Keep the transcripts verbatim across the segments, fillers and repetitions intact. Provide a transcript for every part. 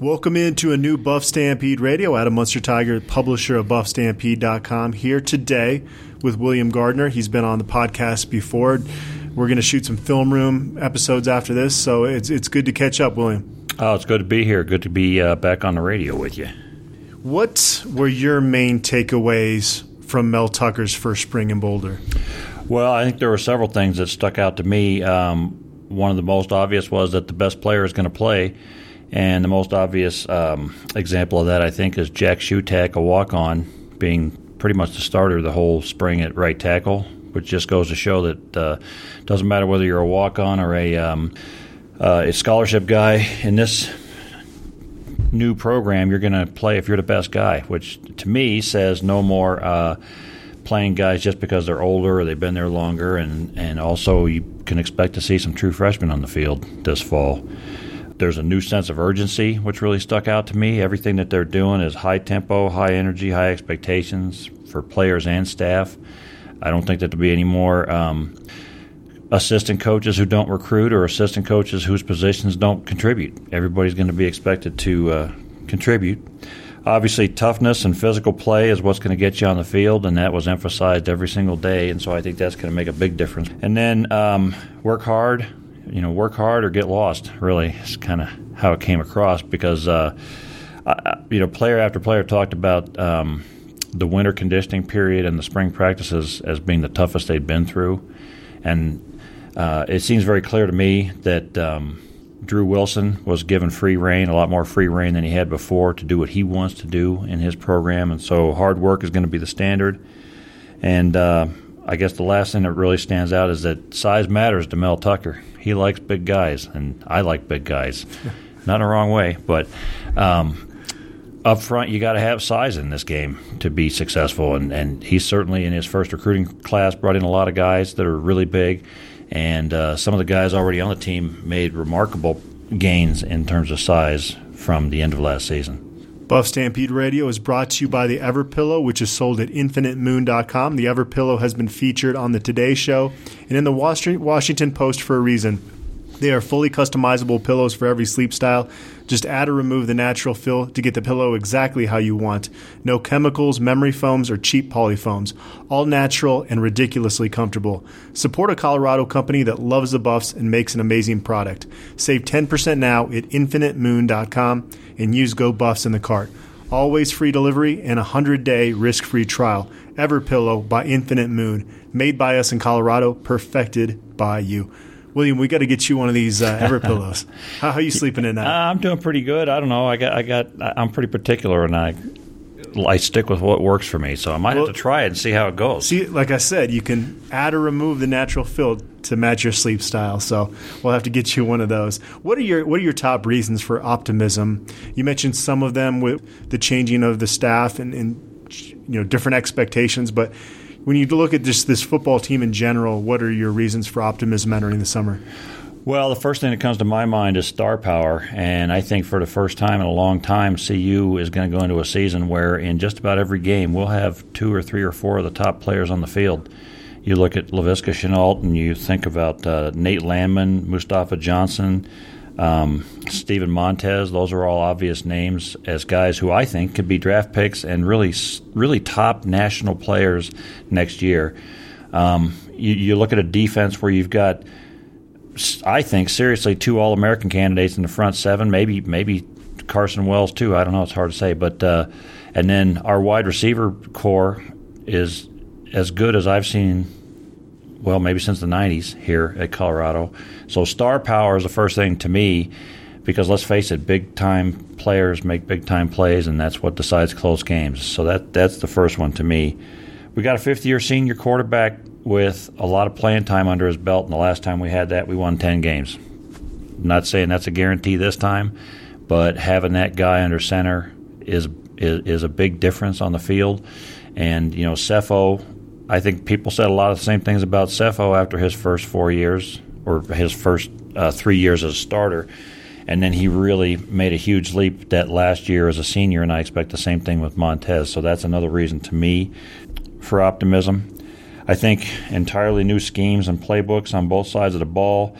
Welcome into a new Buff Stampede Radio. Adam Munster Tiger, publisher of buff stampede dot com, here today with William Gardner. He's been on the podcast before. We're going to shoot some film room episodes after this, so it's it's good to catch up, William. Oh, it's good to be here. Good to be uh, back on the radio with you. What were your main takeaways from Mel Tucker's first spring in Boulder? Well, I think there were several things that stuck out to me. Um, one of the most obvious was that the best player is going to play. And the most obvious um, example of that, I think, is Jack Shutak, a walk-on, being pretty much the starter the whole spring at right tackle, which just goes to show that it uh, doesn't matter whether you're a walk-on or a, um, uh, a scholarship guy. In this new program, you're going to play if you're the best guy, which to me says no more uh, playing guys just because they're older or they've been there longer. And, and also you can expect to see some true freshmen on the field this fall. There's a new sense of urgency, which really stuck out to me. Everything that they're doing is high tempo, high energy, high expectations for players and staff. I don't think that there'll be any more um, assistant coaches who don't recruit or assistant coaches whose positions don't contribute. Everybody's going to be expected to uh, contribute. Obviously, toughness and physical play is what's going to get you on the field, and that was emphasized every single day, and so I think that's going to make a big difference. And then um, work hard. You know, work hard or get lost, really. It's kind of how it came across because, uh, I, you know, player after player talked about um, the winter conditioning period and the spring practices as being the toughest they'd been through. And uh, it seems very clear to me that um, Drew Wilson was given free rein, a lot more free rein than he had before, to do what he wants to do in his program. And so hard work is going to be the standard. And uh, I guess the last thing that really stands out is that size matters to Mel Tucker. He likes big guys, and I like big guys. Not in a wrong way, but um, up front you got to have size in this game to be successful, and, and he certainly in his first recruiting class brought in a lot of guys that are really big, and uh, some of the guys already on the team made remarkable gains in terms of size from the end of last season. Buff Stampede Radio is brought to you by the Ever Pillow, which is sold at infinite moon dot com. The Ever Pillow has been featured on the Today Show and in the Washington Post for a reason. They are fully customizable pillows for every sleep style. Just add or remove the natural fill to get the pillow exactly how you want. No chemicals, memory foams, or cheap polyfoams. All natural and ridiculously comfortable. Support a Colorado company that loves the Buffs and makes an amazing product. Save ten percent now at infinite moon dot com and use Go Buffs in the cart. Always free delivery and a one hundred day risk-free trial. Ever Pillow by Infinite Moon. Made by us in Colorado, perfected by you. William, we got to get you one of these uh, Ever Pillows. How, how are you sleeping at night? Uh, I'm doing pretty good. I don't know. I got. I got. I'm pretty particular, and I I stick with what works for me. So I might well, have to try it and see how it goes. See, like I said, you can add or remove the natural fill to match your sleep style. So we'll have to get you one of those. What are your What are your top reasons for optimism? You mentioned some of them with the changing of the staff and, and you know different expectations, but. When you look at just this football team in general, what are your reasons for optimism entering the summer? Well, the first thing that comes to my mind is star power, and I think for the first time in a long time, C U is going to go into a season where in just about every game we'll have two or three or four of the top players on the field. You look at LaViska Shenault, and you think about uh, Nate Landman, Mustafa Johnson, um, Steven Montez. Those are all obvious names as guys who I think could be draft picks and really really top national players next year. Um, you, you look at a defense where you've got, I think, seriously two All-American candidates in the front seven, maybe maybe Carson Wells too. I don't know. It's hard to say. But uh, and then our wide receiver core is as good as I've seen, well, maybe since the nineties here at Colorado. So star power is the first thing to me because, let's face it, big-time players make big-time plays, and that's what decides close games. So that that's the first one to me. We got a fifth-year senior quarterback with a lot of playing time under his belt, and the last time we had that, we won ten games. I'm not saying that's a guarantee this time, but having that guy under center is is, is a big difference on the field. And, you know, Sefo, I think people said a lot of the same things about Sefo after his first four years or his first uh, three years as a starter, and then he really made a huge leap that last year as a senior, and I expect the same thing with Montez. So that's another reason to me for optimism. I think entirely new schemes and playbooks on both sides of the ball.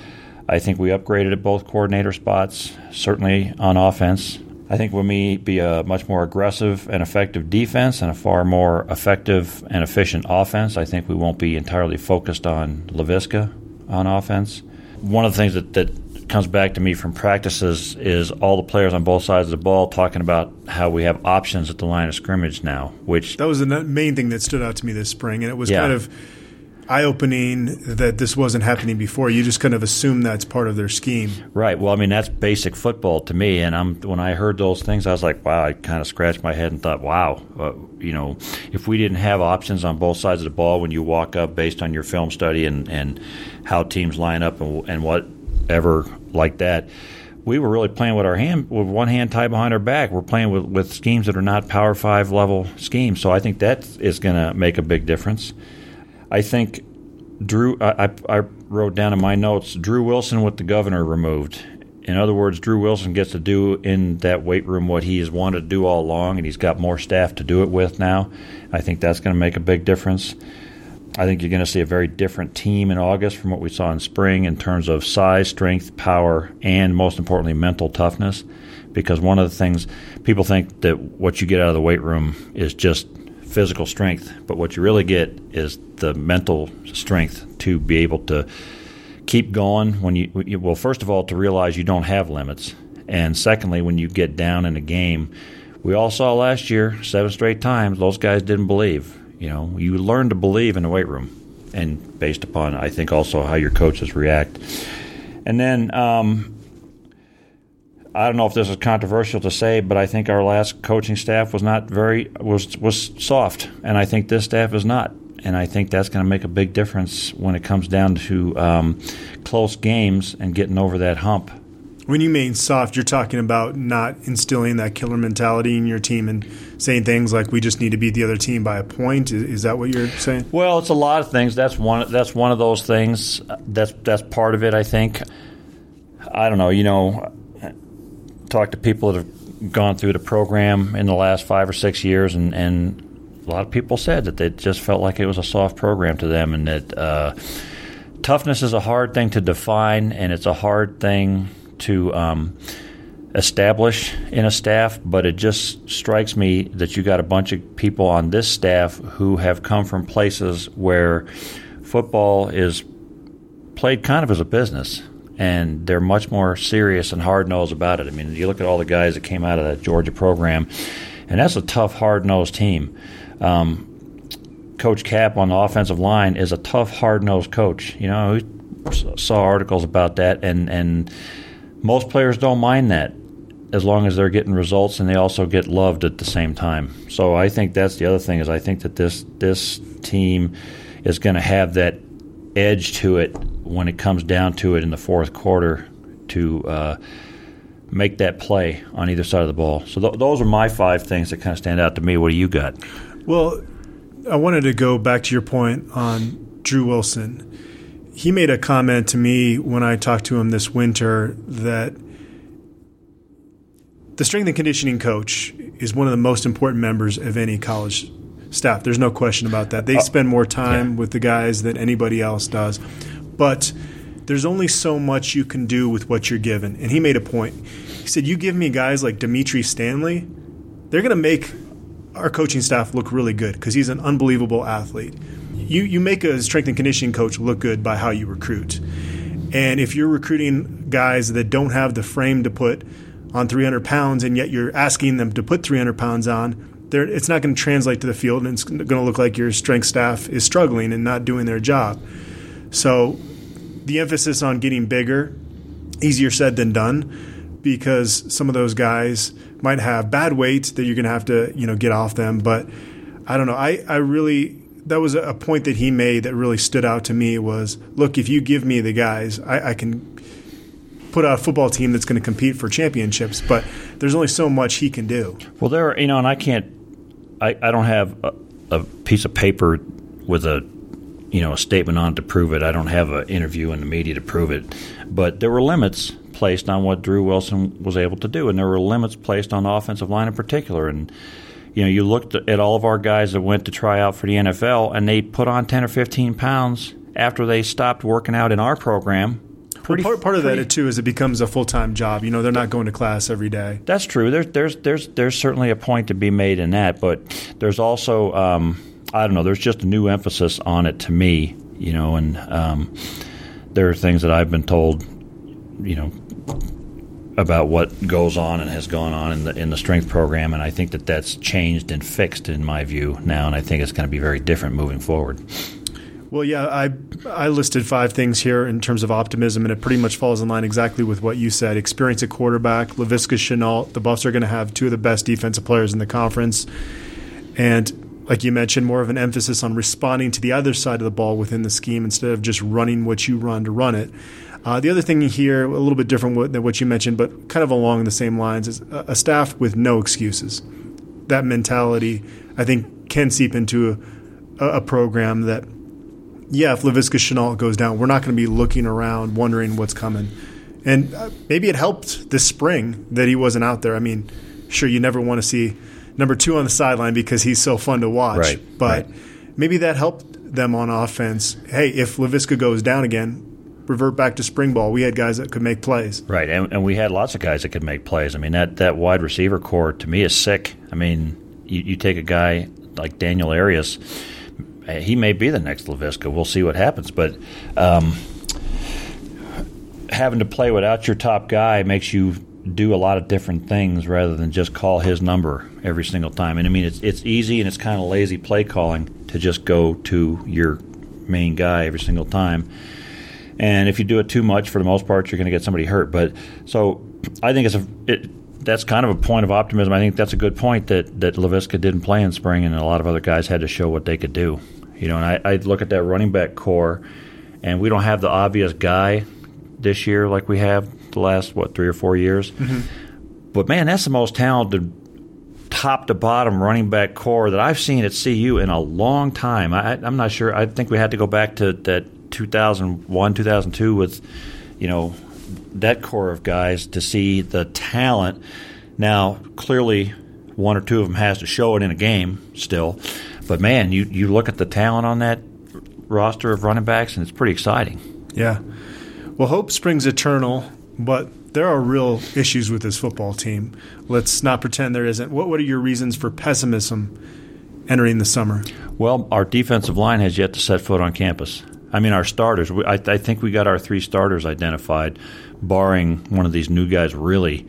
I think we upgraded at both coordinator spots, certainly on offense. I think we'll be a much more aggressive and effective defense and a far more effective and efficient offense. I think we won't be entirely focused on LaViska on offense. One of the things that, that comes back to me from practices is all the players on both sides of the ball talking about how we have options at the line of scrimmage now. Which That was the main thing that stood out to me this spring, and it was yeah. kind of eye-opening that this wasn't happening before. You just kind of assume that's part of their scheme. Right. Well, I mean, that's basic football to me. And I'm when I heard those things, I was like, wow, I kind of scratched my head and thought, wow, uh, you know, if we didn't have options on both sides of the ball when you walk up based on your film study and, and how teams line up and, and whatever like that, we were really playing with our hand with one hand tied behind our back. We're playing with, with schemes that are not Power five level schemes. So I think that is going to make a big difference. I think Drew I, – I wrote down in my notes, Drew Wilson with the governor removed. In other words, Drew Wilson gets to do in that weight room what he has wanted to do all along, and he's got more staff to do it with now. I think that's going to make a big difference. I think you're going to see a very different team in August from what we saw in spring in terms of size, strength, power, and most importantly, mental toughness, because one of the things people think that what you get out of the weight room is just – physical strength, but what you really get is the mental strength to be able to keep going when you well first of all to realize you don't have limits, and secondly when you get down in a game. We all saw last year seven straight times those guys didn't believe. You know, you learn to believe in the weight room, and based upon I think also how your coaches react. And then um I don't know if this is controversial to say, but I think our last coaching staff was not very was was soft, and I think this staff is not, and I think that's going to make a big difference when it comes down to um, close games and getting over that hump. When you mean soft, you're talking about not instilling that killer mentality in your team and saying things like we just need to beat the other team by a point. Is, is that what you're saying? Well, it's a lot of things. That's one. That's one of those things. That's that's part of it. I think. I don't know. You know. Talked to people that have gone through the program in the last five or six years, and, and a lot of people said that they just felt like it was a soft program to them, and that uh, toughness is a hard thing to define, and it's a hard thing to um, establish in a staff, but it just strikes me that you got a bunch of people on this staff who have come from places where football is played kind of as a business. And they're much more serious and hard-nosed about it. I mean, you look at all the guys that came out of that Georgia program, and that's a tough, hard-nosed team. Um, coach Cap on the offensive line is a tough, hard-nosed coach. You know, we saw articles about that, and, and most players don't mind that as long as they're getting results and they also get loved at the same time. So I think that's the other thing, is I think that this this team is going to have that edge to it when it comes down to it in the fourth quarter to uh, make that play on either side of the ball. So th- those are my five things that kind of stand out to me. What do you got? Well, I wanted to go back to your point on Drew Wilson. He made a comment to me when I talked to him this winter that the strength and conditioning coach is one of the most important members of any college staff. There's no question about that. They oh, spend more time yeah. with the guys than anybody else does. But there's only so much you can do with what you're given. And he made a point. He said, you give me guys like Dimitri Stanley, they're going to make our coaching staff look really good because he's an unbelievable athlete. You you make a strength and conditioning coach look good by how you recruit. And if you're recruiting guys that don't have the frame to put on three hundred pounds and yet you're asking them to put three hundred pounds on, it's not going to translate to the field, and it's going to look like your strength staff is struggling and not doing their job. So the emphasis on getting bigger, easier said than done, because some of those guys might have bad weight that you're going to have to, you know, get off them. But I don't know. I, I really – that was a point that he made that really stood out to me was, look, if you give me the guys, I, I can put out a football team that's going to compete for championships. But there's only so much he can do. Well, there are – you know, and I can't – I don't have a, a piece of paper with a – you know, a statement on to prove it. I don't have an interview in the media to prove it. But there were limits placed on what Drew Wilson was able to do, and there were limits placed on the offensive line in particular. And, you know, you looked at all of our guys that went to try out for the N F L, and they put on ten or fifteen pounds after they stopped working out in our program Pretty well, part, part of pretty, that too is it becomes a full-time job. You know, they're not going to class every day. That's true. There's there's there's there's certainly a point to be made in that, but there's also um, I don't know. There's just a new emphasis on it to me. You know, and um, there are things that I've been told, you know, about what goes on and has gone on in the in the strength program, and I think that that's changed and fixed in my view now, and I think it's going to be very different moving forward. Well, yeah, I I listed five things here in terms of optimism, and it pretty much falls in line exactly with what you said. Experience at quarterback, LaViska Shenault. The Buffs are going to have two of the best defensive players in the conference. And like you mentioned, more of an emphasis on responding to the other side of the ball within the scheme instead of just running what you run to run it. Uh, the other thing here, a little bit different than what you mentioned, but kind of along the same lines, is a staff with no excuses. That mentality, I think, can seep into a, a program that, yeah, if LaViska Shenault goes down, we're not going to be looking around wondering what's coming. And maybe it helped this spring that he wasn't out there. I mean, sure, you never want to see number two on the sideline because he's so fun to watch. Right, but right. Maybe that helped them on offense. Hey, if LaViska goes down again, revert back to spring ball. We had guys that could make plays. Right, and, and we had lots of guys that could make plays. I mean, that, that wide receiver core, to me, is sick. I mean, you, you take a guy like Daniel Arias, he may be the next LaViska. We'll see what happens. But um, having to play without your top guy makes you do a lot of different things rather than just call his number every single time. And, I mean, it's it's easy and it's kind of lazy play calling to just go to your main guy every single time. And if you do it too much, for the most part, you're going to get somebody hurt. But so I think it's a it, that's kind of a point of optimism. I think that's a good point that, that LaViska didn't play in spring, and a lot of other guys had to show what they could do. You know, and I, I look at that running back core, and we don't have the obvious guy this year like we have the last, what, three or four years. Mm-hmm. But, man, that's the most talented top-to-bottom running back core that I've seen at C U in a long time. I, I'm not sure. I think we had to go back to that two thousand one, two thousand two with, you know, that core of guys to see the talent. Now, clearly, one or two of them has to show it in a game still. But, man, you, you look at the talent on that roster of running backs, and it's pretty exciting. Yeah. Well, hope springs eternal, but there are real issues with this football team. Let's not pretend there isn't. What, what are your reasons for pessimism entering the summer? Well, our defensive line has yet to set foot on campus. I mean, our starters, I, I think we got our three starters identified, barring one of these new guys really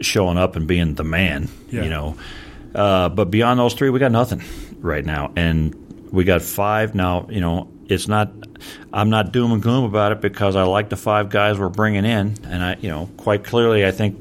showing up and being the man, yeah. you know. Uh, but beyond those three, we got nothing right now. And we got five now, you know, it's not – I'm not doom and gloom about it because I like the five guys we're bringing in. And, I, you know, quite clearly I think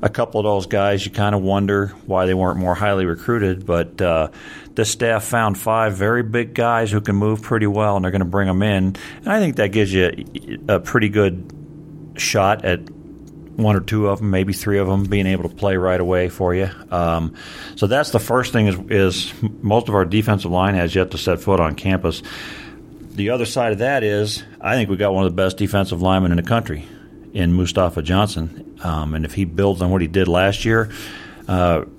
a couple of those guys you kind of wonder why they weren't more highly recruited, but uh, – the staff found five very big guys who can move pretty well, and they're going to bring them in. And I think that gives you a pretty good shot at one or two of them, maybe three of them, being able to play right away for you. Um, so that's the first thing is, is most of our defensive line has yet to set foot on campus. The other side of that is I think we got one of the best defensive linemen in the country in Mustafa Johnson. Um, and if he builds on what he did last year uh, –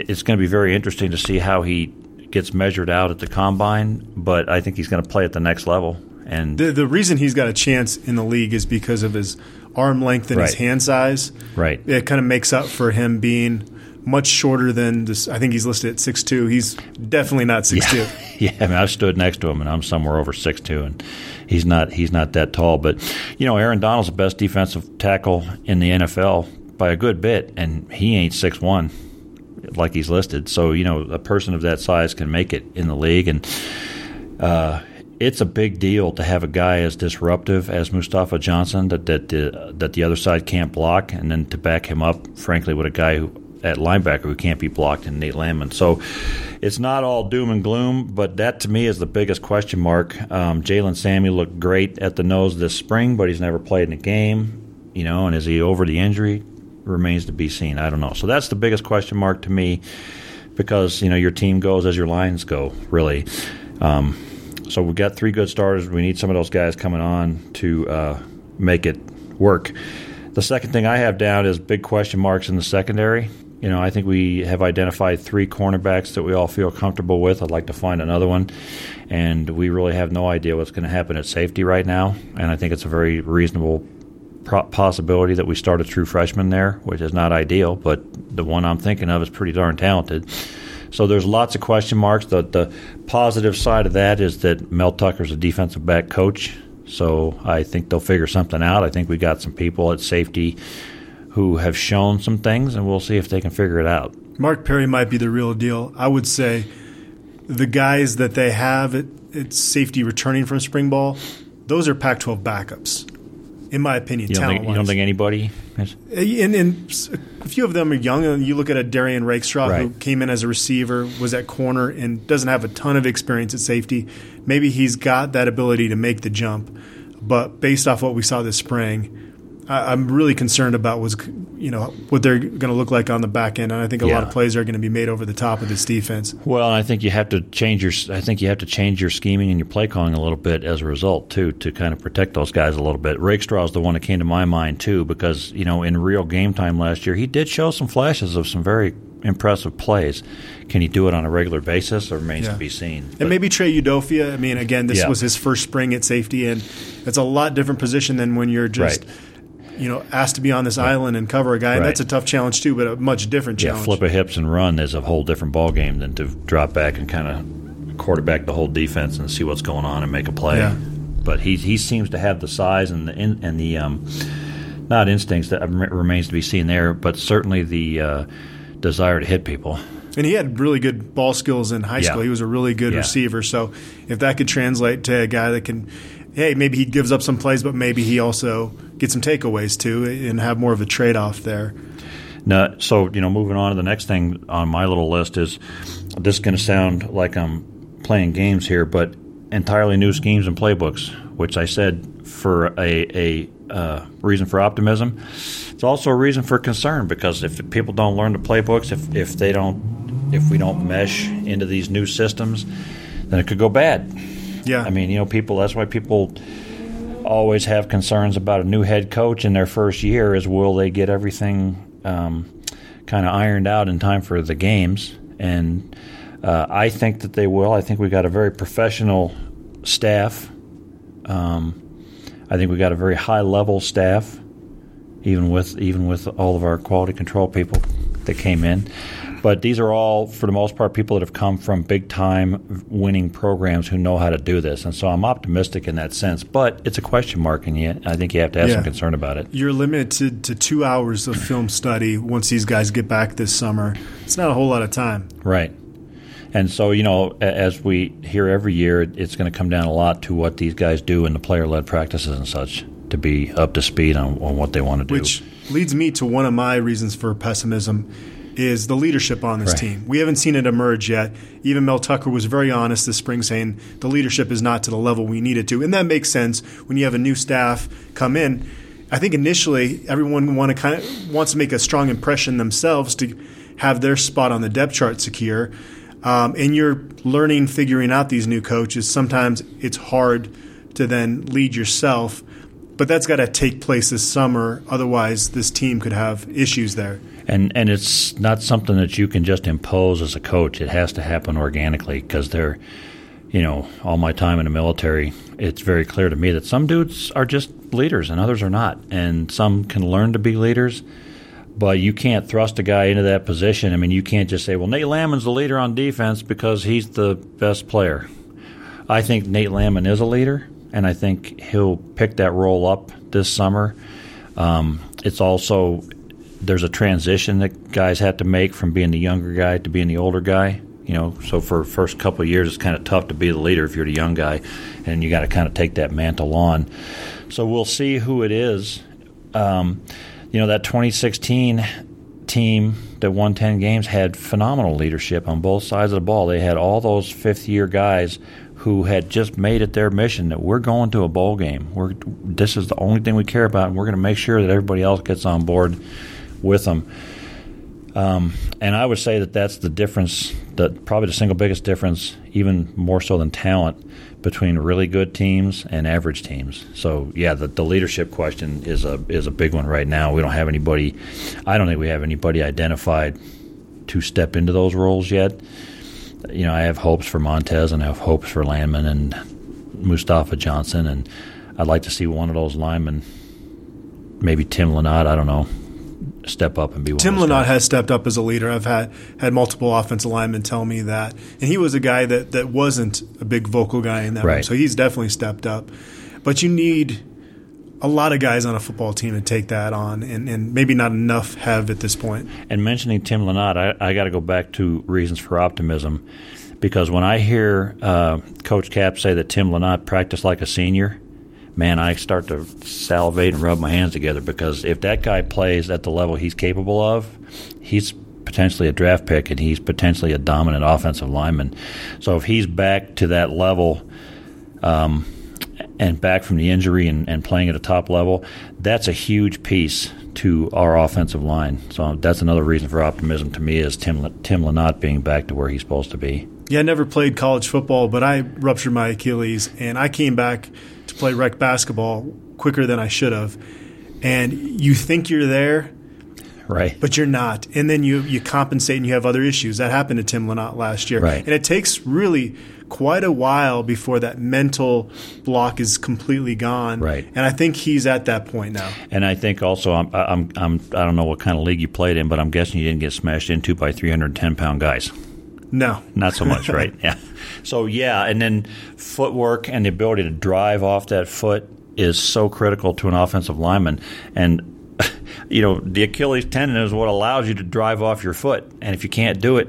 it's going to be very interesting to see how he gets measured out at the combine, but I think he's going to play at the next level. And the the reason he's got a chance in the league is because of his arm length and right. his hand size. Right. It kind of makes up for him being much shorter than this. I think he's listed at six two. He's definitely not six two. Yeah. yeah, I mean, I've stood next to him, and I'm somewhere over six two, and he's not he's not that tall. But, you know, Aaron Donald's the best defensive tackle in the N F L by a good bit, and he ain't six one. Like he's listed. So, you know, a person of that size can make it in the league. And uh, it's a big deal to have a guy as disruptive as Mustafa Johnson that that the, that the other side can't block, and then to back him up, frankly, with a guy who, at linebacker who can't be blocked in Nate Landman. So it's not all doom and gloom, but that to me is the biggest question mark. Um, Jalen Sami looked great at the nose this spring, but he's never played in a game, you know, and is he over the injury? Remains to be seen. I don't know. So that's the biggest question mark to me because, you know, your team goes as your lines go, really. Um, so we've got three good starters. We need some of those guys coming on to uh, make it work. The second thing I have down is big question marks in the secondary. you know, I think we have identified three cornerbacks that we all feel comfortable with. I'd like to find another one. And we really have no idea what's going to happen at safety right now. And I think it's a very reasonable pro- possibility that we start a true freshman there, which is not ideal, but the one I'm thinking of is pretty darn talented. So there's lots of question marks. The, the positive side of that is that Mel Tucker's a defensive back coach, so I think they'll figure something out. I think we got some people at safety who have shown some things, and we'll see if they can figure it out. Mark Perry might be the real deal. I would say the guys that they have at, at safety returning from spring ball, those are Pac twelve backups, in my opinion, you don't talent-wise. Think, you don't think anybody? Has- and, and a few of them are young. And you look at a Derrion Rakestraw, right, who came in as a receiver, was at corner, and doesn't have a ton of experience at safety. Maybe he's got that ability to make the jump. But based off what we saw this spring, I, I'm really concerned about what's, you know, what they're going to look like on the back end. And I think a yeah. lot of plays are going to be made over the top of this defense. Well, I think you have to change your I think you have to change your scheming and your play calling a little bit as a result, too, to kind of protect those guys a little bit. Rakestraw is the one that came to my mind, too, because, you know, in real game time last year, he did show some flashes of some very impressive plays. Can he do it on a regular basis? It remains yeah. to be seen. And but, maybe Trey Udofia. I mean, again, this yeah. was his first spring at safety, and it's a lot different position than when you're just right. – you know, asked to be on this right. island and cover a guy. And right. that's a tough challenge, too, but a much different challenge. Yeah, flip of hips and run is a whole different ballgame than to drop back and kind of quarterback the whole defense and see what's going on and make a play. Yeah. But he he seems to have the size and the in, and the um, not instincts that remains to be seen there, but certainly the uh, desire to hit people. And he had really good ball skills in high yeah. school. He was a really good yeah. receiver. So if that could translate to a guy that can, hey, maybe he gives up some plays, but maybe he also get some takeaways, too, and have more of a trade-off there. Now, so, you know, moving on to the next thing on my little list is, this is going to sound like I'm playing games here, but entirely new schemes and playbooks, which I said for a, a uh, reason for optimism. It's also a reason for concern, because if people don't learn the playbooks, if, if they don't, if we don't mesh into these new systems, then it could go bad. Yeah. I mean, you know, people, that's why people always have concerns about a new head coach in their first year is, will they get everything um, kind of ironed out in time for the games? And uh, I think that they will. I think we got a very professional staff. Um, I think we got a very high-level staff, even with even with all of our quality control people that came in. But these are all, for the most part, people that have come from big-time winning programs who know how to do this. And so I'm optimistic in that sense. But it's a question mark, and you, I think you have to have yeah. some concern about it. You're limited to two hours of film study once these guys get back this summer. It's not a whole lot of time. Right. And so, you know, as we hear every year, it's going to come down a lot to what these guys do in the player-led practices and such to be up to speed on, on what they want to do. Which leads me to one of my reasons for pessimism, is the leadership on this right. team. We haven't seen it emerge yet. Even Mel Tucker was very honest this spring, saying the leadership is not to the level we need it to. And that makes sense when you have a new staff come in. I think initially everyone want to kind of wants to make a strong impression themselves to have their spot on the depth chart secure. Um, and you're learning, figuring out these new coaches. Sometimes it's hard to then lead yourself. But that's got to take place this summer. Otherwise, this team could have issues there. And and it's not something that you can just impose as a coach. It has to happen organically, because they're, you know, all my time in the military, it's very clear to me that some dudes are just leaders and others are not. And some can learn to be leaders, but you can't thrust a guy into that position. I mean, you can't just say, well, Nate Landman's the leader on defense because he's the best player. I think Nate Landman is a leader, and I think he'll pick that role up this summer. Um, it's also – there's a transition that guys have to make from being the younger guy to being the older guy. You know, so for the first couple of years, it's kind of tough to be the leader if you're the young guy, and you got to kind of take that mantle on. So we'll see who it is. Um, you know, that twenty sixteen team that won ten games had phenomenal leadership on both sides of the ball. They had all those fifth-year guys who had just made it their mission that we're going to a bowl game. We're this is the only thing we care about, and we're going to make sure that everybody else gets on board with them. Um, and I would say that that's the difference, that probably the single biggest difference, even more so than talent, between really good teams and average teams. So, yeah, the, the leadership question is a is a big one right now. We don't have anybody – I don't think we have anybody identified to step into those roles yet. You know, I have hopes for Montez, and I have hopes for Landman and Mustafa Johnson, and I'd like to see one of those linemen, maybe Tim Lynott, I don't know, step up and be one. Tim Lynott has stepped up as a leader. I've had, had multiple offensive linemen tell me that. And he was a guy that, that wasn't a big vocal guy in that right. room. So he's definitely stepped up. But you need a lot of guys on a football team to take that on, and, and maybe not enough have at this point. And mentioning Tim Lynott, I, I got to go back to reasons for optimism, because when I hear uh, Coach Cap say that Tim Lynott practiced like a senior, man, I start to salivate and rub my hands together, because if that guy plays at the level he's capable of, he's potentially a draft pick and he's potentially a dominant offensive lineman. So if he's back to that level um, and back from the injury and, and playing at a top level, that's a huge piece to our offensive line. So that's another reason for optimism to me, is Tim, Tim Lynott being back to where he's supposed to be. Yeah, I never played college football, but I ruptured my Achilles and I came back – play rec basketball quicker than I should have, and you think you're there, right? But you're not, and then you you compensate and you have other issues. That happened to Tim Lynott last year, right. And it takes really quite a while before that mental block is completely gone, right? And I think he's at that point now. And I think also, I'm I'm, I'm I don't know what kind of league you played in, but I'm guessing you didn't get smashed into by three hundred ten pound guys. No. Not so much, right? Yeah. So, yeah, and then footwork and the ability to drive off that foot is so critical to an offensive lineman. And, you know, the Achilles tendon is what allows you to drive off your foot. And if you can't do it,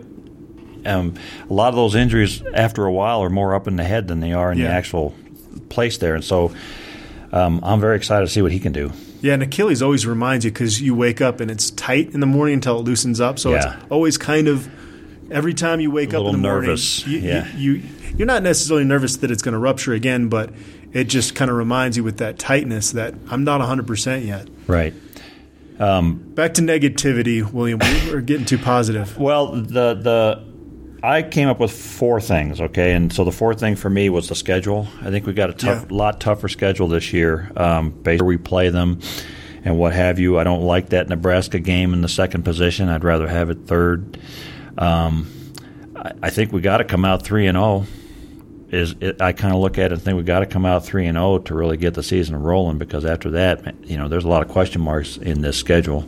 um, a lot of those injuries after a while are more up in the head than they are in yeah. the actual place there. And so um, I'm very excited to see what he can do. Yeah, and Achilles always reminds you, because you wake up and it's tight in the morning until it loosens up. So yeah. it's always kind of – every time you wake up in the morning, you, yeah. you, you, you're not necessarily nervous that it's going to rupture again, but it just kind of reminds you with that tightness that I'm not one hundred percent yet. Right. Um, Back to negativity, William. We were getting too positive. Well, the the I came up with four things, okay? And so the fourth thing for me was the schedule. I think we got a tough, yeah. lot tougher schedule this year um, based on where we play them and what have you. I don't like that Nebraska game in the second position. I'd rather have it third. Um, I think we got to come out three and zero. Is it, I kind of look at it and think we got to come out three and zero to really get the season rolling, because after that, you know, there's a lot of question marks in this schedule.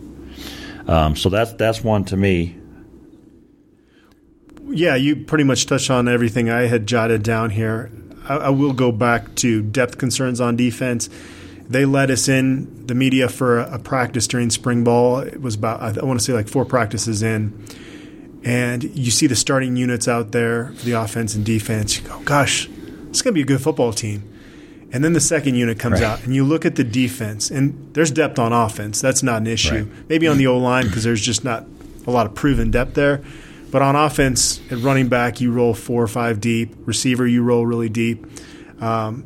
Um, so that's that's one to me. Yeah, you pretty much touched on everything I had jotted down here. I, I will go back to depth concerns on defense. They let us in, the media, for a, a practice during spring ball. It was about I, I want to say like four practices in. And you see the starting units out there for the offense and defense. You go, gosh, this is going to be a good football team. And then the second unit comes right. out, and you look at the defense, and there's depth on offense. That's not an issue. Right. Maybe on the O-line, because there's just not a lot of proven depth there. But on offense, at running back, you roll four or five deep. Receiver, you roll really deep. Um,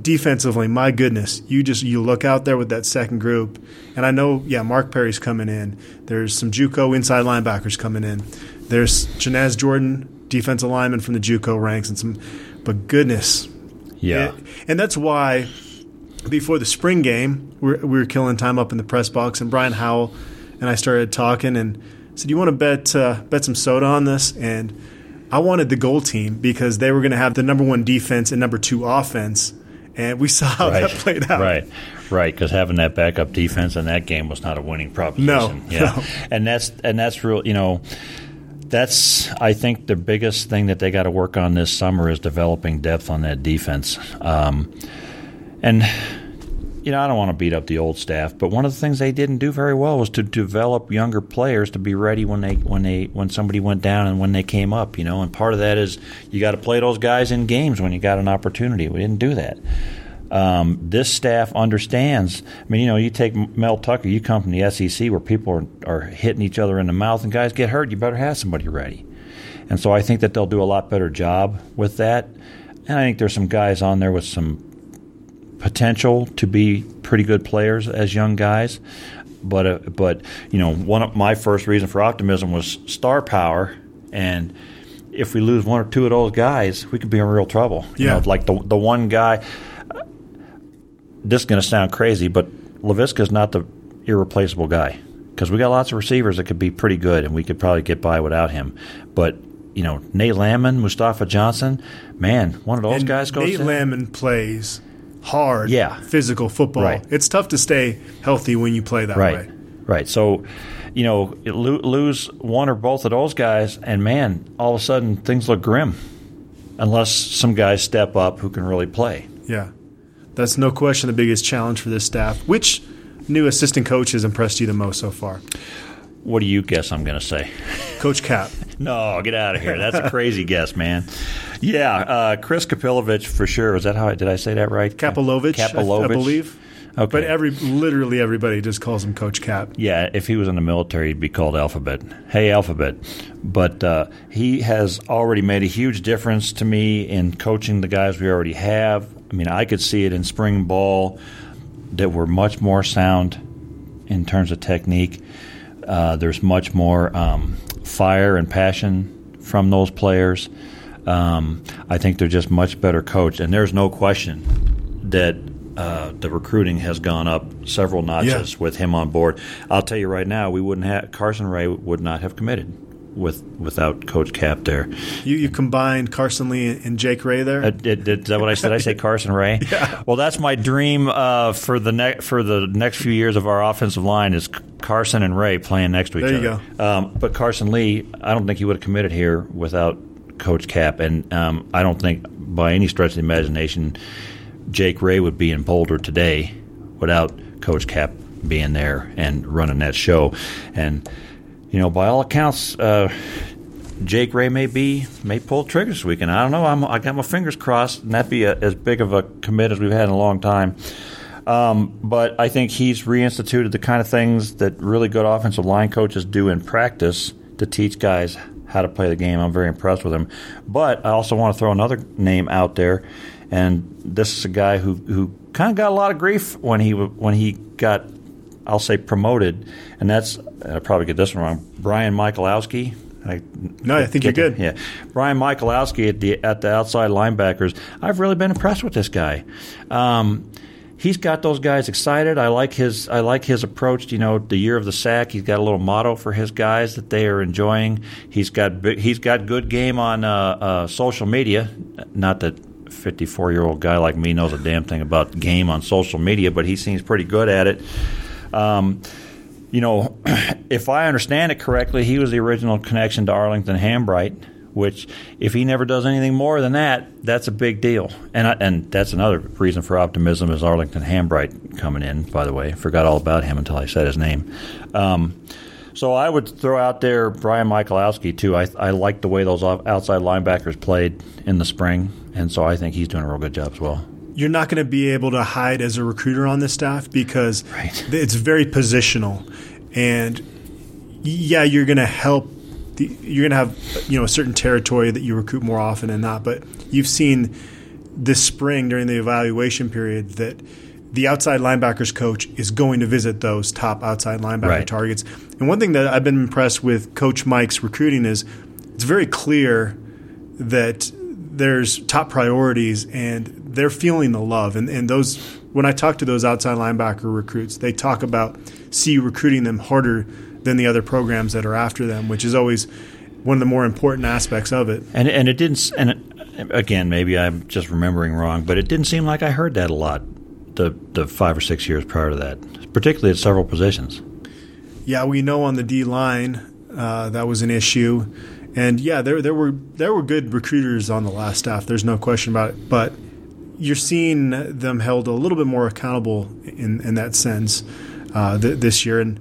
defensively, my goodness, you just you look out there with that second group, and I know, yeah, Mark Perry's coming in. There's some JUCO inside linebackers coming in. There's Janaz Jordan, defensive lineman from the JUCO ranks, and some. But goodness, yeah, it, and that's why before the spring game, we're, we were killing time up in the press box, and Brian Howell and I started talking and said, "You want to bet uh, bet some soda on this?" And I wanted the goal team, because they were going to have the number one defense and number two offense. And we saw how right. that played out. Right, right, because having that backup defense in that game was not a winning proposition. No, yeah. no. And that's, and that's real, you know, that's, I think, the biggest thing that they got to work on this summer is developing depth on that defense. Um, and, you know, I don't want to beat up the old staff, but one of the things they didn't do very well was to develop younger players to be ready when they when they when somebody went down and when they came up, you know. And part of that is you got to play those guys in games when you got an opportunity. We didn't do that. Um, this staff understands. I mean, you know, you take Mel Tucker. You come from the S E C where people are, are hitting each other in the mouth and guys get hurt. You better have somebody ready. And so I think that they'll do a lot better job with that. And I think there's some guys on there with some potential to be pretty good players as young guys. But uh, but you know, one of my first reason for optimism was star power, and if we lose one or two of those guys, we could be in real trouble. You yeah. know, like the the one guy. Uh, this is going to sound crazy, but LaViska is not the irreplaceable guy, because we got lots of receivers that could be pretty good, and we could probably get by without him. But you know, Nate Landman, Mustafa Johnson, man, one of those and guys goes. Nate in. Landman plays hard, yeah. physical football. Right. It's tough to stay healthy when you play that right. way. Right. So, you know, lose one or both of those guys, and man, all of a sudden things look grim, unless some guys step up who can really play. Yeah. That's no question the biggest challenge for this staff. Which new assistant coach has impressed you the most so far? What do you guess I'm going to say? Coach Cap. No, get out of here. That's a crazy guess, man. Yeah, uh, Chris Kapilovic for sure. Is that how I, did I say that right? Kapilovic, Kapilovic. I, I believe. Okay. But every literally everybody just calls him Coach Cap. Yeah, if he was in the military, he'd be called Alphabet. Hey, Alphabet. But uh, he has already made a huge difference to me in coaching the guys we already have. I mean, I could see it in spring ball that we're much more sound in terms of technique. Uh, there's much more um, fire and passion from those players. Um, I think they're just much better coached, and there's no question that uh, the recruiting has gone up several notches yeah. with him on board. I'll tell you right now, we wouldn't have Carson Ray would not have committed with without Coach Cap there. You you combined Carson Lee and Jake Ray there? Uh, did, did, is that what I said? I say Carson Ray. Yeah. Well, that's my dream uh, for the ne- for the next few years of our offensive line is Carson and Ray playing next to each other. There you other. go. Um, but Carson Lee, I don't think he would have committed here without Coach Cap, and um, I don't think by any stretch of the imagination Jake Ray would be in Boulder today without Coach Cap being there and running that show. And you know, by all accounts, uh, Jake Ray may be may pull trigger this weekend. I don't know. I'm, I got my fingers crossed, and that'd be a, as big of a commit as we've had in a long time. Um, but I think he's reinstituted the kind of things that really good offensive line coaches do in practice to teach guys how to play the game. I'm very impressed with him. But I also want to throw another name out there, and this is a guy who, who kind of got a lot of grief when he when he got, I'll say, promoted, and that's I'll probably get this one wrong. Brian Michalowski. I, no, I think you're good. The, yeah, Brian Michalowski at the at the outside linebackers. I've really been impressed with this guy. Um, he's got those guys excited. I like his I like his approach. You know, the year of the sack. He's got a little motto for his guys that they are enjoying. He's got he's got good game on uh, uh, social media. Not that a fifty-four-year-old guy like me knows a damn thing about game on social media, but he seems pretty good at it. Um, you know, if I understand it correctly, he was the original connection to Arlington Hambright, which if he never does anything more than that, that's a big deal. And I, and that's another reason for optimism is Arlington Hambright coming in, by the way. Forgot all about him until I said his name. Um, so I would throw out there Brian Michalowski, too. I, I like the way those outside linebackers played in the spring, and so I think he's doing a real good job as well. You're not going to be able to hide as a recruiter on this staff because right. it's very positional, and yeah, you're going to help. The, you're going to have you know a certain territory that you recruit more often than not. But you've seen this spring during the evaluation period that the outside linebackers coach is going to visit those top outside linebacker right. targets. And one thing that I've been impressed with Coach Mike's recruiting is it's very clear that there's top priorities and they're feeling the love. And, and those when I talk to those outside linebacker recruits, they talk about C U recruiting them harder than the other programs that are after them, which is always one of the more important aspects of it. And and it didn't – and it, again, maybe I'm just remembering wrong, but it didn't seem like I heard that a lot the, the five or six years prior to that, particularly at several positions. Yeah, we know on the D-line uh, that was an issue. And, yeah, there there were there were good recruiters on the last staff. There's no question about it. But – you're seeing them held a little bit more accountable in, in that sense uh, th- this year. And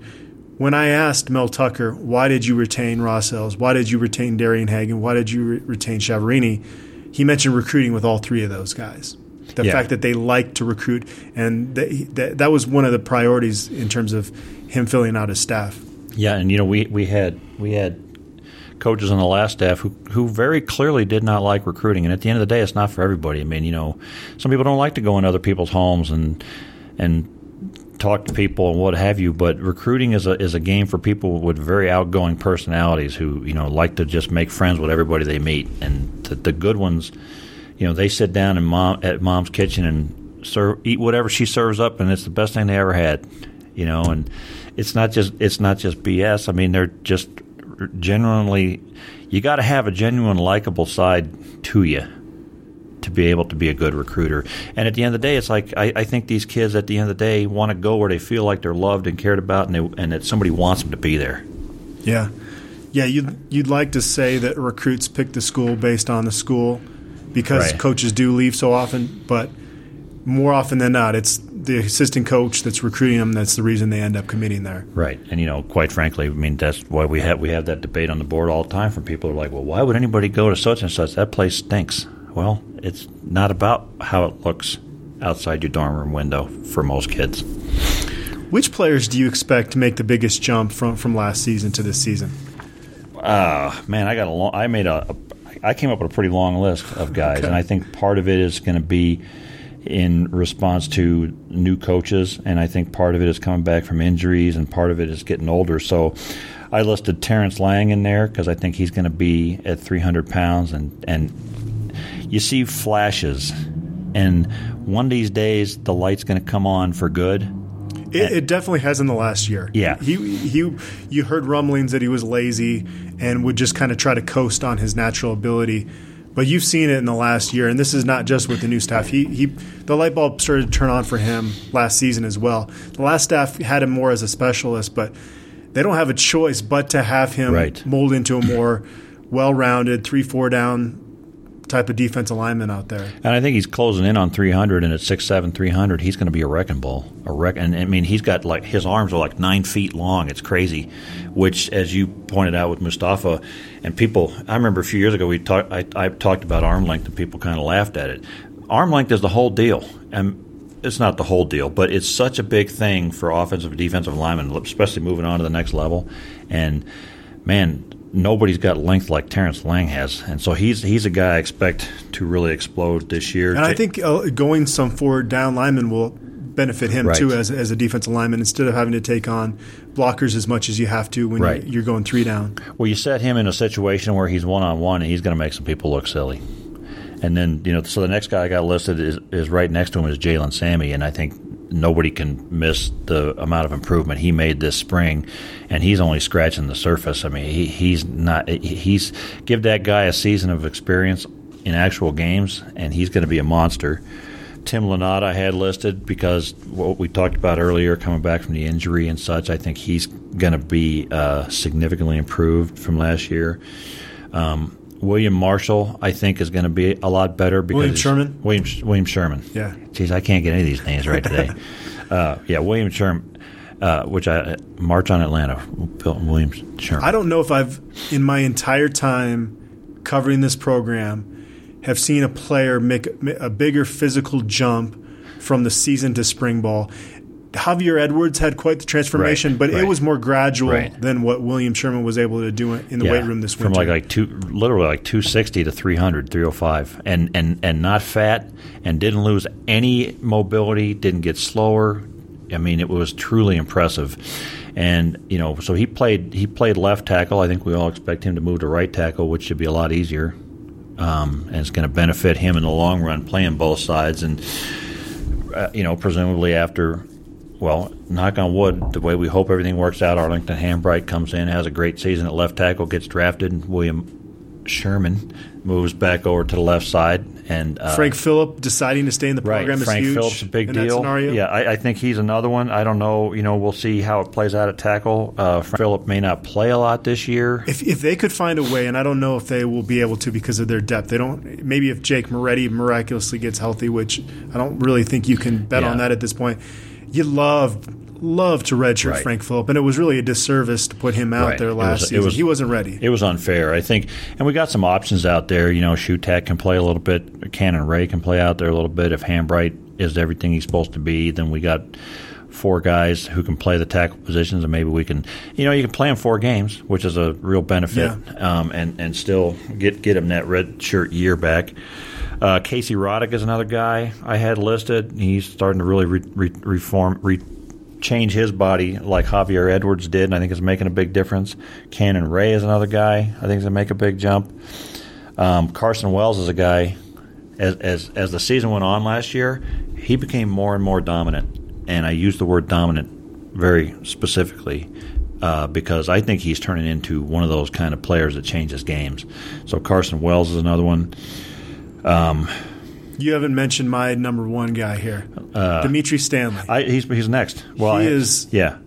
when I asked Mel Tucker, why did you retain Ross Ells? Why did you retain Darian Hagan? Why did you re- retain Chavarini? He mentioned recruiting with all three of those guys. The yeah. fact that they like to recruit. And th- th- that was one of the priorities in terms of him filling out his staff. Yeah, and, you know, we, we had we had – coaches on the last staff who who very clearly did not like recruiting, and at the end of the day it's not for everybody. I mean, you know, some people don't like to go in other people's homes and and talk to people and what have you, but recruiting is a is a game for people with very outgoing personalities who, you know, like to just make friends with everybody they meet. And the, the good ones, you know, they sit down in mom at mom's kitchen and serve eat whatever she serves up, and it's the best thing they ever had. You know, and it's not just it's not just B S. I mean, they're just genuinely. You got to have a genuine, likable side to you to be able to be a good recruiter. And at the end of the day, it's like I, I think these kids at the end of the day want to go where they feel like they're loved and cared about, and they, and that somebody wants them to be there. Yeah, yeah. You'd you'd like to say that recruits pick the school based on the school, because right. coaches do leave so often, but more often than not, it's the assistant coach that's recruiting them that's the reason they end up committing there. Right. And, you know, quite frankly, I mean, that's why we have we have that debate on the board all the time from people who are like, well, why would anybody go to such and such? That place stinks. Well, it's not about how it looks outside your dorm room window for most kids. Which players do you expect to make the biggest jump from, from last season to this season? Uh, man, I got a long, I made a, a I came up with a pretty long list of guys, okay. and I think part of it is going to be in response to new coaches, and I think part of it is coming back from injuries, and part of it is getting older. So I listed Terrance Lang in there because I think he's going to be at three hundred pounds, and, and you see flashes, and one of these days the light's going to come on for good. It, and, it definitely has in the last year. Yeah. He, he, you heard rumblings that he was lazy and would just kind of try to coast on his natural ability. But you've seen it in the last year, and this is not just with the new staff. He, he, the light bulb started to turn on for him last season as well. The last staff had him more as a specialist, but they don't have a choice but to have him right. mold into a more well-rounded three four down type of defensive lineman out there. And I think he's closing in on three hundred, and at six seven, three hundred, he's going to be a wrecking ball. A wreck, and I mean, he's got like his arms are like nine feet long. It's crazy, which, as you pointed out with Mustafa, and people, I remember a few years ago we talked. I, I talked about arm length, and people kind of laughed at it. Arm length is the whole deal, and it's not the whole deal, but it's such a big thing for offensive and defensive linemen, especially moving on to the next level. And man, nobody's got length like Terrance Lang has, and so he's he's a guy I expect to really explode this year. And I think uh, going some forward down lineman will benefit him right. too as as a defensive lineman, instead of having to take on blockers as much as you have to when right. you're going three down. Well, you set him in a situation where he's one on one, and he's going to make some people look silly. And then you know, so the next guy I got listed is is right next to him is Jalen Sami, and I think nobody can miss the amount of improvement he made this spring, and he's only scratching the surface. I mean, he, he's not. He's give that guy a season of experience in actual games, and he's going to be a monster. Tim Lynott I had listed because what we talked about earlier, coming back from the injury and such. I think he's going to be uh, significantly improved from last year. Um, William Marshall, I think, is going to be a lot better because William Sherman. William William Sherman. Yeah. Jeez, I can't get any of these names right today. uh, yeah, William Sherman, uh, which I March on Atlanta. William Sherman. I don't know if I've, in my entire time covering this program, have seen a player make a bigger physical jump from the season to spring ball. Javier Edwards had quite the transformation, right, but right. it was more gradual right. than what William Sherman was able to do in the yeah, weight room this winter. From like, like two, literally like two sixty to three hundred, three oh five, and, and, and not fat, and didn't lose any mobility, didn't get slower. I mean, it was truly impressive. And, you know, so he played he played left tackle. I think we all expect him to move to right tackle, which should be a lot easier. Um, and it's going to benefit him in the long run, playing both sides. And, uh, you know, presumably after... Well, knock on wood, the way we hope everything works out, Arlington Hambright comes in, has a great season at left tackle, gets drafted, and William Sherman moves back over to the left side. And uh, Frank Fillip deciding to stay in the program right, is Frank huge. Frank Phillip's a big in deal. That scenario. Yeah, I, I think he's another one. I don't know. You know, we'll see how it plays out at tackle. Uh, Frank Fillip may not play a lot this year. If if they could find a way, and I don't know if they will be able to because of their depth. They don't. Maybe if Jake Moretti miraculously gets healthy, which I don't really think you can bet yeah. on that at this point. You love, love to redshirt right. Frank Fillip, and it was really a disservice to put him out right. there last it was, season. It was, he wasn't ready. It was unfair, I think. And we got some options out there. You know, Shutak can play a little bit. Cannon Ray can play out there a little bit. If Hambright is everything he's supposed to be, then we got four guys who can play the tackle positions, and maybe we can, you know, you can play him four games, which is a real benefit, yeah. um, and, and still get, get him that redshirt year back. Uh, Casey Roddick is another guy I had listed. He's starting to really re- re- reform, re- change his body like Javier Edwards did, and I think it's making a big difference. Cannon Ray is another guy I think is going to make a big jump. Um, Carson Wells is a guy, as, as as the season went on last year, he became more and more dominant. And I use the word dominant very specifically uh, because I think he's turning into one of those kind of players that changes games. So Carson Wells is another one. Um, you haven't mentioned my number one guy here, uh, Dimitri Stanley. I, he's he's next. Well, he I, is. Yeah,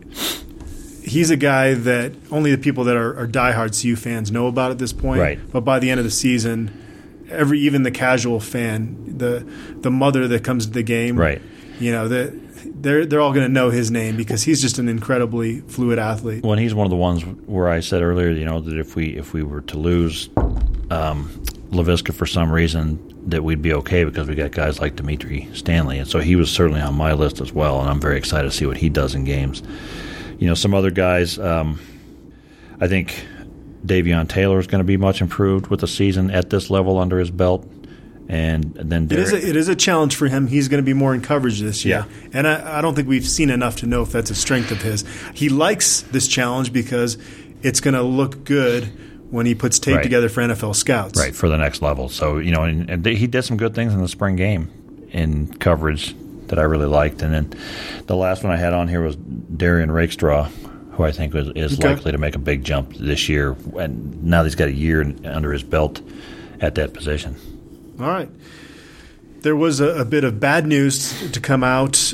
he's a guy that only the people that are, are diehard C U fans know about at this point. Right. But by the end of the season, every even the casual fan, the the mother that comes to the game, right? You know that. They're they're all going to know his name because he's just an incredibly fluid athlete. Well, and he's one of the ones where I said earlier, you know, that if we if we were to lose um, LaViska for some reason, that we'd be okay because we got guys like Dimitri Stanley, and so he was certainly on my list as well. And I'm very excited to see what he does in games. You know, some other guys, um, I think Davion Taylor is going to be much improved with the season at this level under his belt. And then Derrick. It is a, it is a challenge for him. He's going to be more in coverage this year. Yeah. And I, I don't think we've seen enough to know if that's a strength of his. He likes this challenge because it's going to look good when he puts tape right. together for N F L scouts. Right, for the next level. So, you know, and, and he did some good things in the spring game in coverage that I really liked. And then the last one I had on here was Derrion Rakestraw, who I think is, is okay. likely to make a big jump this year. And now that he's got a year under his belt at that position. All right. There was a, a bit of bad news to come out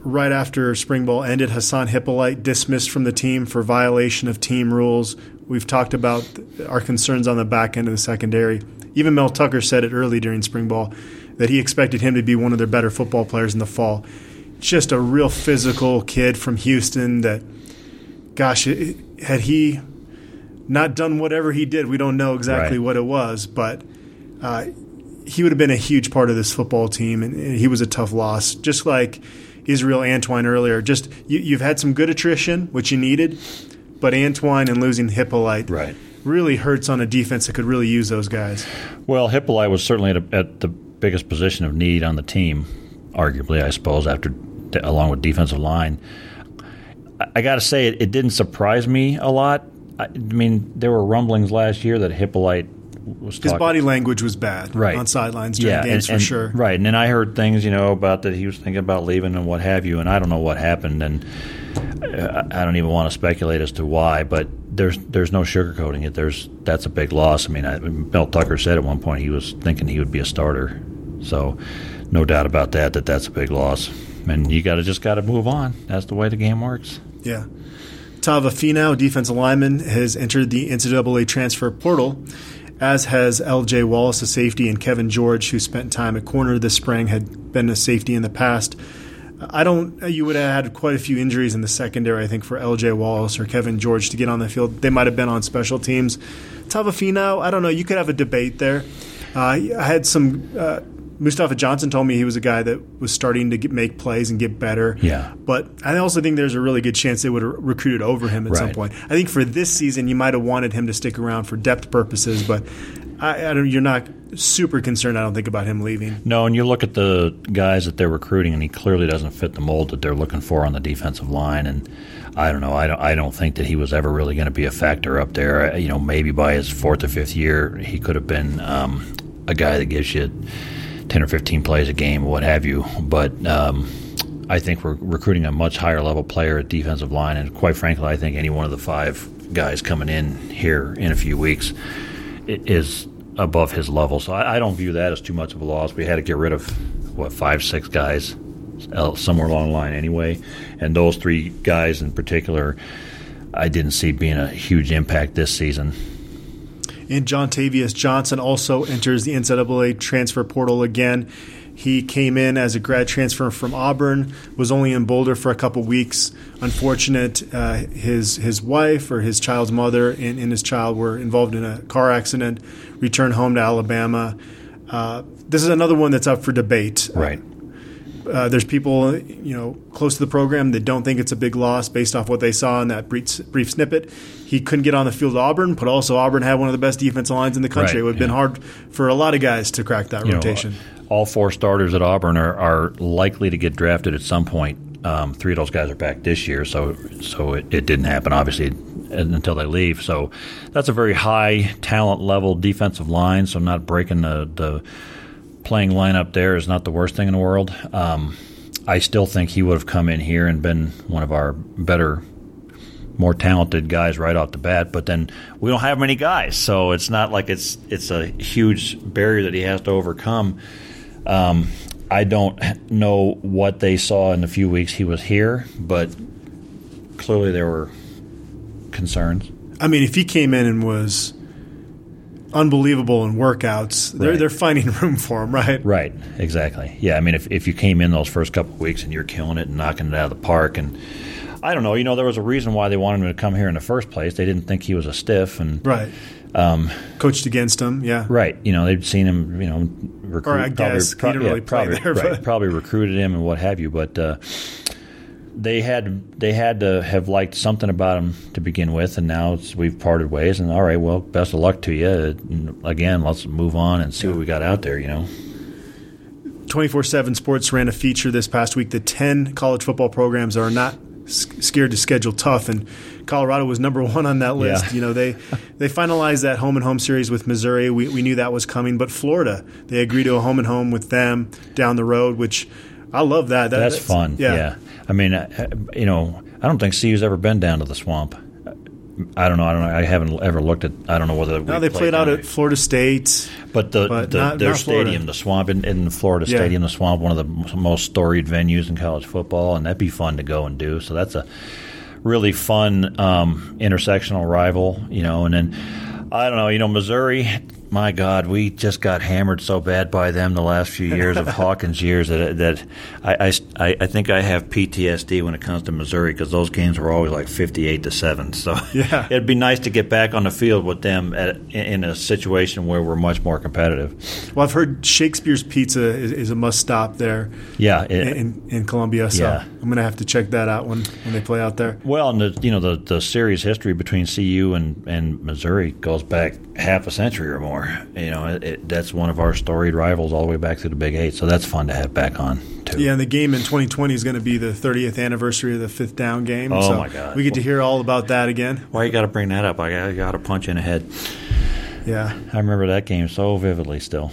right after spring ball ended. Hasaan Hypolite dismissed from the team for violation of team rules. We've talked about our concerns on the back end of the secondary. Even Mel Tucker said it early during spring ball that he expected him to be one of their better football players in the fall. Just a real physical kid from Houston that, gosh, it, had he not done whatever he did, we don't know exactly right. what it was, but uh, – he would have been a huge part of this football team, and he was a tough loss. Just like Israel Antwine earlier, just you, you've had some good attrition, which you needed, but Antwine and losing Hypolite right. really hurts on a defense that could really use those guys. Well, Hypolite was certainly at, a, at the biggest position of need on the team, arguably, I suppose, after along with defensive line. I, I got to say, it, it didn't surprise me a lot. I, I mean, there were rumblings last year that Hypolite – his body language was bad right. on sidelines during yeah, games and, and, for sure. Right, and then I heard things, you know, about that he was thinking about leaving and what have you, and I don't know what happened, and I don't even want to speculate as to why, but there's there's no sugarcoating it. There's that's a big loss. I mean, I, Mel Tucker said at one point he was thinking he would be a starter, so no doubt about that, that that's a big loss. And you gotta just got to move on. That's the way the game works. Yeah. Tava Finau, defensive lineman, has entered the N C double A transfer portal, as has L J. Wallace, a safety, and Kevin George, who spent time at corner this spring, had been a safety in the past. I don't. You would have had quite a few injuries in the secondary, I think, for L J. Wallace or Kevin George to get on the field. They might have been on special teams. Tava Finau, I don't know. You could have a debate there. Uh, I had some uh, – Mustafa Johnson told me he was a guy that was starting to get, make plays and get better. Yeah. But I also think there's a really good chance they would have recruited over him at right. some point. I think for this season you might have wanted him to stick around for depth purposes, but I, I don't, you're not super concerned, I don't think, about him leaving. No, and you look at the guys that they're recruiting, and he clearly doesn't fit the mold that they're looking for on the defensive line. And I don't know. I don't, I don't think that he was ever really going to be a factor up there. You know, maybe by his fourth or fifth year he could have been um, a guy that gives you – ten or fifteen plays a game, what have you. But um, I think we're recruiting a much higher level player at defensive line, and quite frankly, I think any one of the five guys coming in here in a few weeks is above his level. So I don't view that as too much of a loss. We had to get rid of, what, five, six guys somewhere along the line anyway, and those three guys in particular I didn't see being a huge impact this season. And Jontavius Johnson also enters the N C double A transfer portal again. He came in as a grad transfer from Auburn, was only in Boulder for a couple weeks. Unfortunate, uh, his his wife or his child's mother and, and his child were involved in a car accident, returned home to Alabama. Uh, this is another one that's up for debate. Right. Uh, there's people, you know, close to the program that don't think it's a big loss based off what they saw in that brief, brief snippet. He couldn't get on the field at Auburn, but also Auburn had one of the best defensive lines in the country. Right, it would have yeah. been hard for a lot of guys to crack that you rotation. Know, all four starters at Auburn are, are likely to get drafted at some point Um, three of those guys are back this year, so so it, it didn't happen, obviously, until they leave. So that's a very high talent level defensive line, so not breaking the, the playing lineup there is not the worst thing in the world. Um, I still think he would have come in here and been one of our better, more talented guys right off the bat, but then we don't have many guys, so it's not like it's it's a huge barrier that he has to overcome. Um I don't know what they saw in the few weeks he was here, but clearly there were concerns. I mean, if he came in and was unbelievable in workouts, they're, right. they're finding room for him, right? Right, exactly. Yeah, I mean, if, if you came in those first couple of weeks and you're killing it and knocking it out of the park, and I don't know, you know, there was a reason why they wanted him to come here in the first place. They didn't think he was a stiff. And right. Um, coached against him, yeah. Right. You know, they'd seen him, you know, recruit, or I guess probably, pro- he didn't probably, really play probably, there, right, but. probably recruited him and what have you. But uh, they had they had to have liked something about him to begin with, and now it's, we've parted ways. And all right, well, best of luck to you. And again, let's move on and see yeah. what we got out there. You know, twenty-four seven Sports ran a feature this past week. The ten college football programs are not scared to schedule tough, and Colorado was number one on that list. Yeah. You know, they they finalized that home and home series with Missouri. We we knew that was coming, but Florida, they agreed to a home and home with them down the road, which I love that. that that's, that's fun. Yeah. yeah. I mean, I, you know, I don't think C U's ever been down to the Swamp. I don't know. I don't know. I haven't ever looked at. I don't know whether. No, they played, played out at Florida State, but the, but the not, their not stadium, the Swamp, in, in Florida yeah. Stadium, the Swamp, one of the most storied venues in college football, and that'd be fun to go and do. So that's a really fun um, intersectional rival, you know. And then I don't know, you know, Missouri. My God, we just got hammered so bad by them the last few years of Hawkins years that that I, I, I think I have P T S D when it comes to Missouri, because those games were always like fifty-eight to seven. So yeah. it'd be nice to get back on the field with them at, in a situation where we're much more competitive. Well, I've heard Shakespeare's Pizza is, is a must stop there. Yeah, it, in in Columbia. So yeah. I'm going to have to check that out when, when they play out there. Well, and the you know the, the series history between C U and, and Missouri goes back half a century or more. You know, it, it, that's one of our storied rivals all the way back to the Big Eight, so that's fun to have back on, too. Yeah, and the game in twenty twenty is going to be the thirtieth anniversary of the fifth down game. Oh, so my God. We get to hear all about that again. Why you got to bring that up? I got a punch in the head. Yeah. I remember that game so vividly still.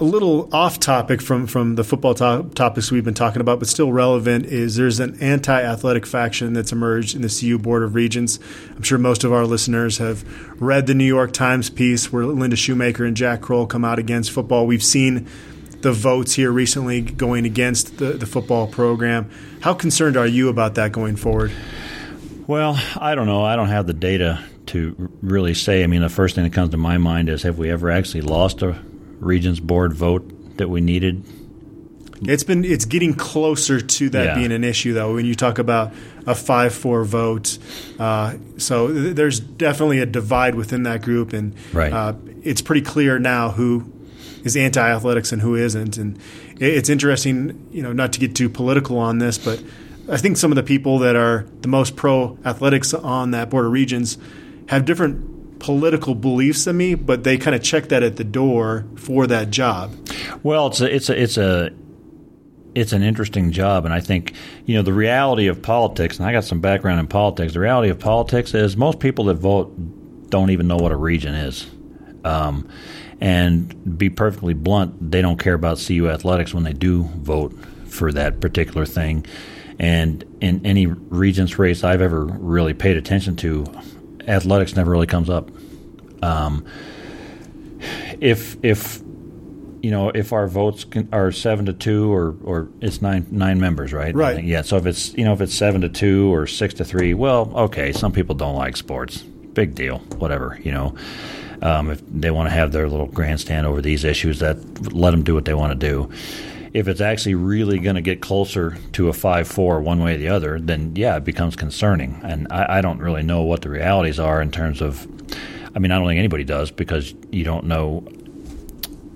A little off topic from, from the football to- topics we've been talking about, but still relevant, is there's an anti-athletic faction that's emerged in the C U Board of Regents. I'm sure most of our listeners have read the New York Times piece where Linda Shoemaker and Jack Kroll come out against football. We've seen the votes here recently going against the, the football program. How concerned are you about that going forward? Well, I don't know. I don't have the data to really say. I mean, the first thing that comes to my mind is, have we ever actually lost a Regents Board vote that we needed? It's been it's getting closer to that yeah. being an issue, though, when you talk about a five four vote. Uh, so th- there's definitely a divide within that group, and right. uh, it's pretty clear now who is anti-athletics and who isn't. And it, it's interesting, you know, not to get too political on this, but I think some of the people that are the most pro-athletics on that Board of Regents have different political beliefs in me, but they kind of check that at the door for that job. Well, it's a, it's a, it's a it's an interesting job, and I think, you know, the reality of politics, and I got some background in politics, the reality of politics is most people that vote don't even know what a region is. Um, and be perfectly blunt, they don't care about C U athletics when they do vote for that particular thing. And in any regents race I've ever really paid attention to, athletics never really comes up. Um, if if you know if our votes can, are seven to two or, or it's nine nine members, right? Right. Yeah. So if it's you know if it's seven to two or six to three, well, okay. Some people don't like sports. Big deal. Whatever. You know, um, if they want to have their little grandstand over these issues, that let them do what they want to do. If it's actually really going to get closer to a five four one way or the other, then, yeah, it becomes concerning. And I, I don't really know what the realities are in terms of – I mean, I don't think anybody does, because you don't know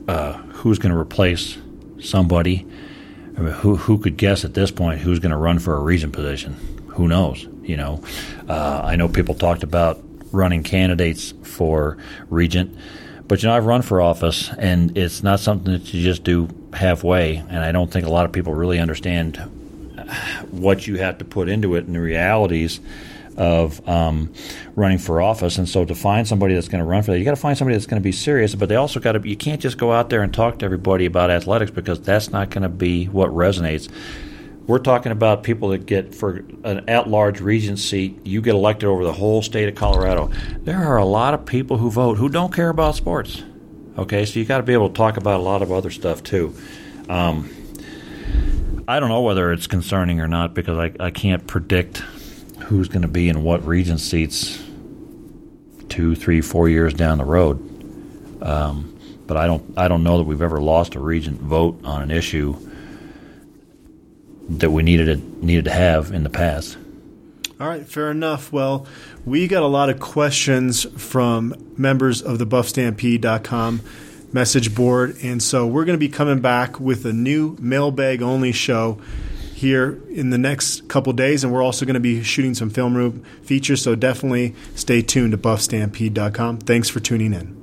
uh, who's going to replace somebody. I mean, who who could guess at this point who's going to run for a region position? Who knows? You know, uh, I know people talked about running candidates for regent. But, you know, I've run for office, and it's not something that you just do halfway, and I don't think a lot of people really understand what you have to put into it and the realities of um, running for office. And so to find somebody that's going to run for that, you got to find somebody that's going to be serious, but they also got to, you can't just go out there and talk to everybody about athletics, because that's not going to be what resonates. We're talking about people that get, for an at-large regent seat, you get elected over the whole state of Colorado. There are a lot of people who vote who don't care about sports. Okay, so you got to be able to talk about a lot of other stuff too. Um, I don't know whether it's concerning or not, because I, I can't predict who's going to be in what regent seats two, three, four years down the road. Um, but I don't I don't know that we've ever lost a regent vote on an issue that we needed to, needed to have in the past. All right, fair enough. Well, we got a lot of questions from members of the buff stampede dot com message board, and so we're going to be coming back with a new mailbag-only show here in the next couple days, and we're also going to be shooting some film room features, so definitely stay tuned to buff stampede dot com. Thanks for tuning in.